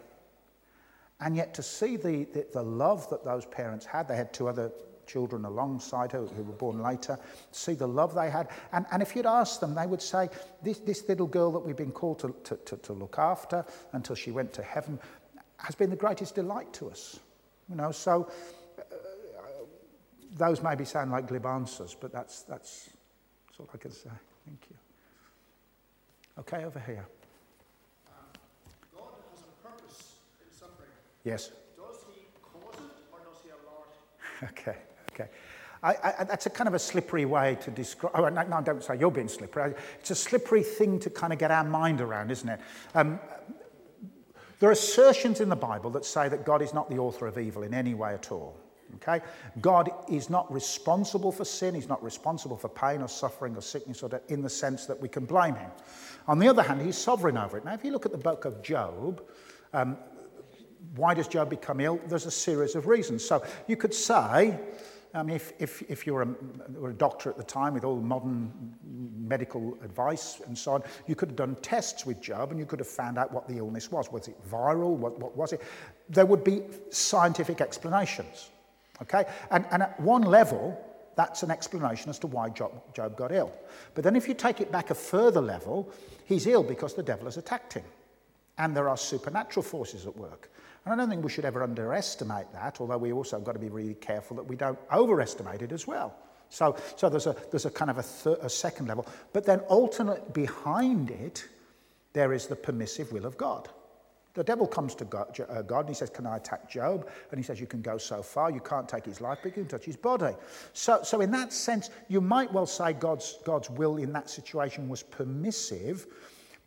And yet to see the, the, the love that those parents had, they had two other children alongside her who were born later, see the love they had. And, and if you'd asked them, they would say, this, this little girl that we've been called to, to, to, to look after until she went to heaven has been the greatest delight to us. You know, so uh, those maybe sound like glib answers, but that's, that's, that's all I can say. Thank you. Okay, over here. Yes. Does he cause it, or does he allow it? Okay, okay. I, I, that's a kind of a slippery way to describe. Oh, no, no, don't say you're being slippery. It's a slippery thing to kind of get our mind around, isn't it? Um, there are assertions in the Bible that say that God is not the author of evil in any way at all. Okay? God is not responsible for sin. He's not responsible for pain or suffering or sickness or death, in the sense that we can blame him. On the other hand, he's sovereign over it. Now, if you look at the book of Job, um, why does Job become ill? There's a series of reasons. So you could say, I mean, if, if, if you were a, were a doctor at the time with all modern medical advice and so on, you could have done tests with Job and you could have found out what the illness was. Was it viral? What, what was it? There would be scientific explanations, okay? And, and at one level, that's an explanation as to why Job, Job got ill. But then if you take it back a further level, he's ill because the devil has attacked him. And there are supernatural forces at work. And I don't think we should ever underestimate that, although we also have got to be really careful that we don't overestimate it as well. So, so there's a there's a kind of a, thir- a second level. But then ultimately behind it, there is the permissive will of God. The devil comes to God, uh, God and he says, can I attack Job? And he says, you can go so far, you can't take his life, but you can touch his body. So, so in that sense, you might well say God's God's will in that situation was permissive.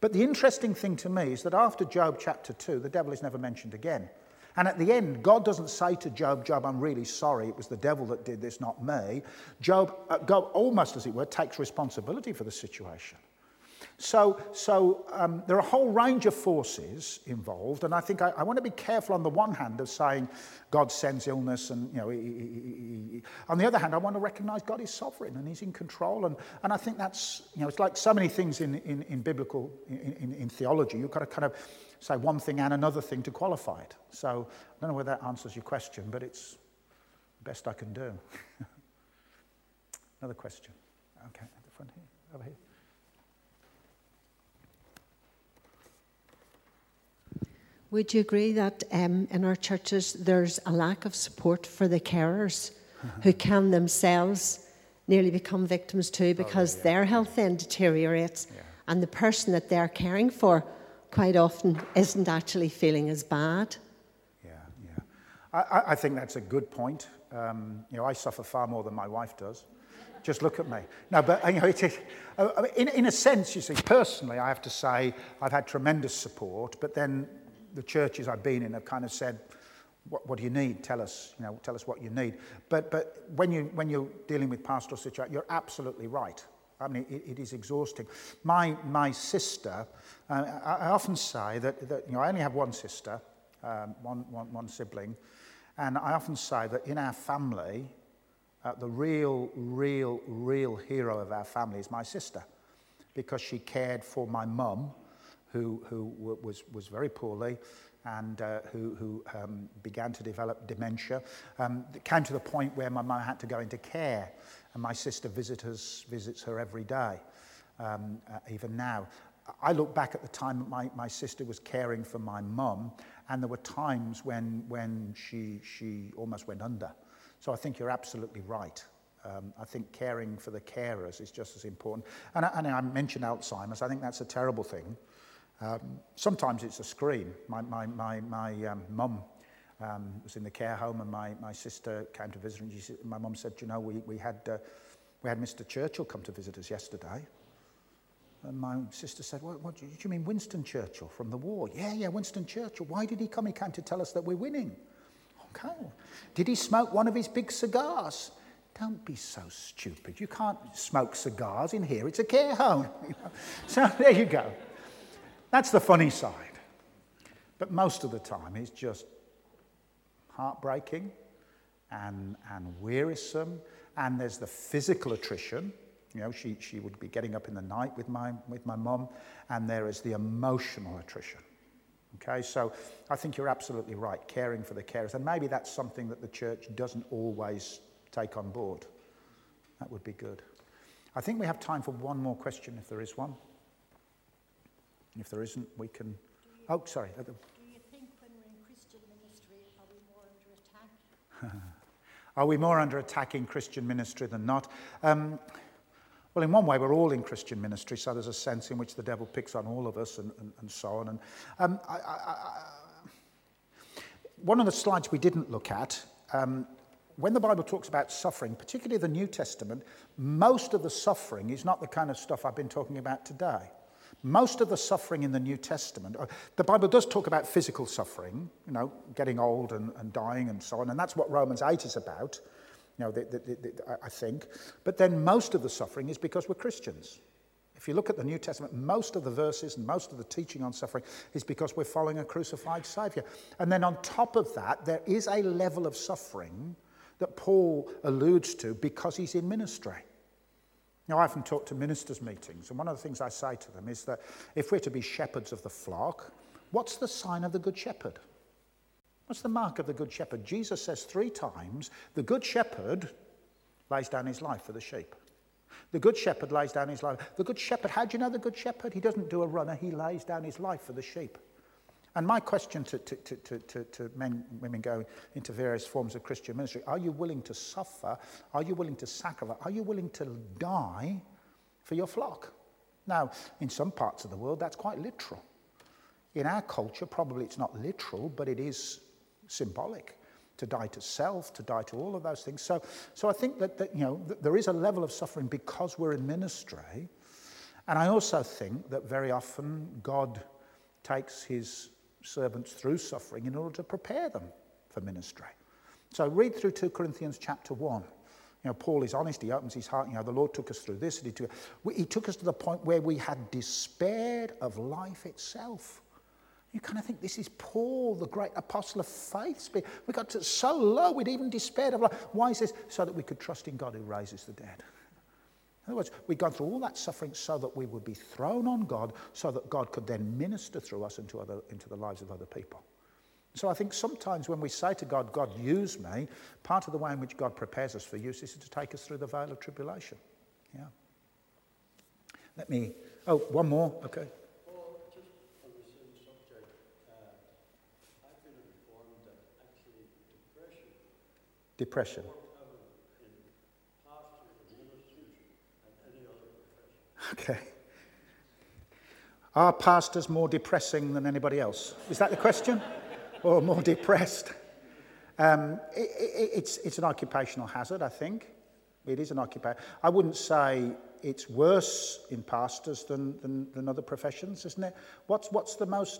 But the interesting thing to me is that after Job chapter two, the devil is never mentioned again. And at the end, God doesn't say to Job, Job, I'm really sorry, it was the devil that did this, not me. Job, uh, God, almost as it were, takes responsibility for the situation. So, so um, there are a whole range of forces involved, and I think I, I want to be careful on the one hand of saying God sends illness, and you know, he, he, he. on the other hand, I want to recognise God is sovereign and He's in control, and, and I think that's, you know, it's like so many things in, in, in biblical in, in, in theology. You've got to kind of say one thing and another thing to qualify it. So I don't know whether that answers your question, but it's the best I can do. Another question. Okay, at the front here, over here. Would you agree that um, in our churches there's a lack of support for the carers who can themselves nearly become victims too, because oh, yeah, their health then deteriorates, yeah, and the person that they're caring for quite often isn't actually feeling as bad? Yeah, yeah. I, I think that's a good point. Um, you know, I suffer far more than my wife does. Just look at me. No, but you know, it is, uh, in, in a sense, you see, personally, I have to say I've had tremendous support, but then the churches I've been in have kind of said, what, what do you need? Tell us, you know, tell us what you need. But but when, you, when you're dealing with pastoral situations, you're absolutely right. I mean, it, it is exhausting. My my sister, uh, I, I often say that, that, you know, I only have one sister, um, one, one, one sibling, and I often say that in our family, uh, the real, real, real hero of our family is my sister, because she cared for my mum, who who was was very poorly, and uh, who who um, began to develop dementia. Um, it came to the point where my mum had to go into care, and my sister visits visits her every day, um, uh, even now. I look back at the time my my sister was caring for my mum, and there were times when when she she almost went under. So I think you're absolutely right. Um, I think caring for the carers is just as important. And I, and I mentioned Alzheimer's. I think that's a terrible thing. Um, sometimes it's a scream. My my my my um, mum um, was in the care home, and my, my sister came to visit, and she, my mum said, "You know, we we had uh, we had Mister Churchill come to visit us yesterday." And my sister said, "What, what do you mean, Winston Churchill from the war?" "Yeah, yeah, Winston Churchill. Why did he come? He came to tell us that we're winning." "Okay. Did he smoke one of his big cigars?" "Don't be so stupid. You can't smoke cigars in here. It's a care home." You know? So there you go. That's the funny side. But most of the time it's just heartbreaking and and wearisome. And there's the physical attrition. You know, she, she would be getting up in the night with my with my mum, and there is the emotional attrition. Okay, so I think you're absolutely right, caring for the carers. And maybe that's something that the church doesn't always take on board. That would be good. I think we have time for one more question if there is one. And if there isn't, we can... Oh, sorry. Do you think when we're in Christian ministry, are we more under attack? Are we more under attack in Christian ministry than not? Um, well, in one way, we're all in Christian ministry, so there's a sense in which the devil picks on all of us and, and, and so on. And um, I, I, I, one of the slides we didn't look at, um, when the Bible talks about suffering, particularly the New Testament, most of the suffering is not the kind of stuff I've been talking about today. Most of the suffering in the New Testament, the Bible does talk about physical suffering, you know, getting old and, and dying and so on, and that's what Romans eight is about, you know, the, the, the, I think. But then most of the suffering is because we're Christians. If you look at the New Testament, most of the verses and most of the teaching on suffering is because we're following a crucified Saviour. And then on top of that, there is a level of suffering that Paul alludes to because he's in ministry. Now, I often talk to ministers' meetings, and one of the things I say to them is that if we're to be shepherds of the flock, what's the sign of the Good Shepherd? What's the mark of the Good Shepherd? Jesus says three times, the Good Shepherd lays down his life for the sheep. The Good Shepherd lays down his life. The Good Shepherd, how do you know the Good Shepherd? He doesn't do a runner, he lays down his life for the sheep. And my question to, to, to, to, to, to men, women going into various forms of Christian ministry, are you willing to suffer? Are you willing to sacrifice? Are you willing to die for your flock? Now, in some parts of the world, that's quite literal. In our culture, probably it's not literal, but it is symbolic. To die to self, to die to all of those things. So, so I think that, that you know, th- there is a level of suffering because we're in ministry. And I also think that very often God takes his servants through suffering in order to prepare them for ministry. So read through Second Corinthians chapter one. You know, Paul is honest. He opens his heart. You know, the Lord took us through this. And he, took, he took us to the point where we had despaired of life itself. You kind of think this is Paul, the great apostle of faith. We got to so low we'd even despaired of life. Why is this? So that we could trust in God who raises the dead. In other words, we'd gone through all that suffering so that we would be thrown on God, so that God could then minister through us into other into the lives of other people. So I think sometimes when we say to God, God, use me, part of the way in which God prepares us for use is to take us through the veil of tribulation. Yeah. Let me, oh, one more, okay. Depression. Okay. Are pastors more depressing than anybody else? Is that the question? Or more depressed? Um, it, it, it's it's an occupational hazard, I think. It is an occupation. I wouldn't say it's worse in pastors than, than, than other professions, isn't it? What's what's the most?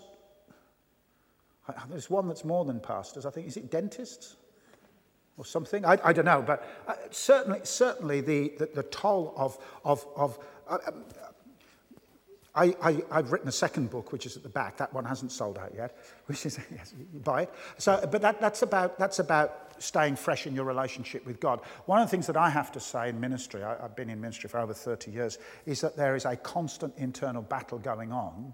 There's one that's more than pastors. I think is it dentists? Or something, I, I don't know, but uh, certainly, certainly the, the, the toll of of of. Uh, um, I, I I've written a second book, which is at the back. That one hasn't sold out yet, which is yes, you buy it. So, but that, that's about that's about staying fresh in your relationship with God. One of the things that I have to say in ministry, I, I've been in ministry for over thirty years, is that there is a constant internal battle going on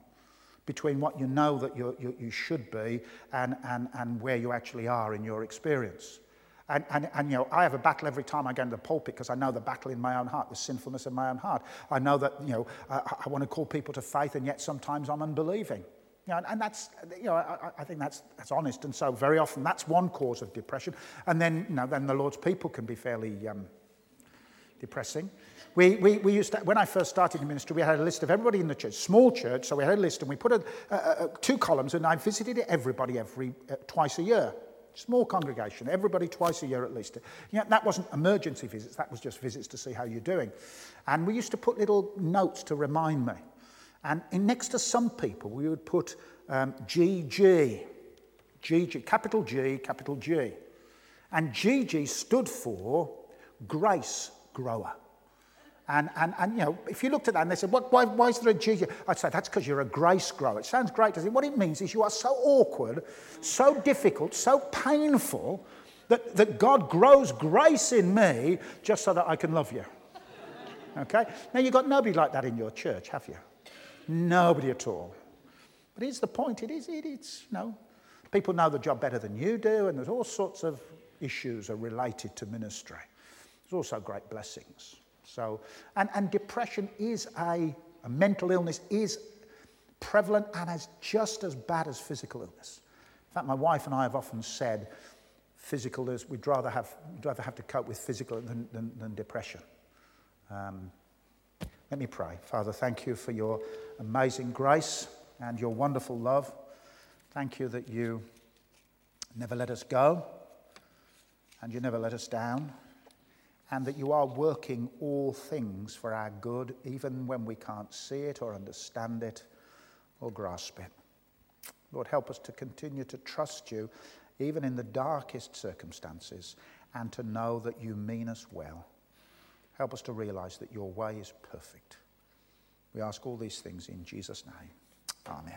between what you know that you you should be and and and where you actually are in your experience. And, and, and, you know, I have a battle every time I go into the pulpit because I know the battle in my own heart, the sinfulness in my own heart. I know that, you know, I, I want to call people to faith and yet sometimes I'm unbelieving. You know, and, and that's, you know, I, I think that's that's honest. And so very often that's one cause of depression. And then, you know, then the Lord's people can be fairly um, depressing. We, we we used to, when I first started in ministry, we had a list of everybody in the church, small church, so we had a list and we put a, a, a, two columns and I visited everybody every uh, twice a year. Small congregation, everybody twice a year at least. You know, that wasn't emergency visits, that was just visits to see how you're doing. And we used to put little notes to remind me. And in next to some people, we would put um, G G, G G, capital G, capital G. And G G stood for Grace Grower. And, and, and you know, if you looked at that and they said, what, why, why is there a G? I'd say, that's because you're a grace grower. It sounds great, doesn't it? What it means is you are so awkward, so difficult, so painful, that, that God grows grace in me just so that I can love you. Okay? Now, you've got nobody like that in your church, have you? Nobody at all. But here's the point. It is, it, it's, you know, people know the job better than you do, and there's all sorts of issues are related to ministry. There's also great blessings. So, and, and depression is a, a mental illness is prevalent and is just as bad as physical illness. In fact, my wife and I have often said, physical illness, we'd rather have we'd rather have to cope with physical than than, than depression. Um, let me pray. Father, thank you for your amazing grace and your wonderful love. Thank you that you never let us go and you never let us down. And that you are working all things for our good, even when we can't see it or understand it or grasp it. Lord, help us to continue to trust you, even in the darkest circumstances, and to know that you mean us well. Help us to realize that your way is perfect. We ask all these things in Jesus' name. Amen.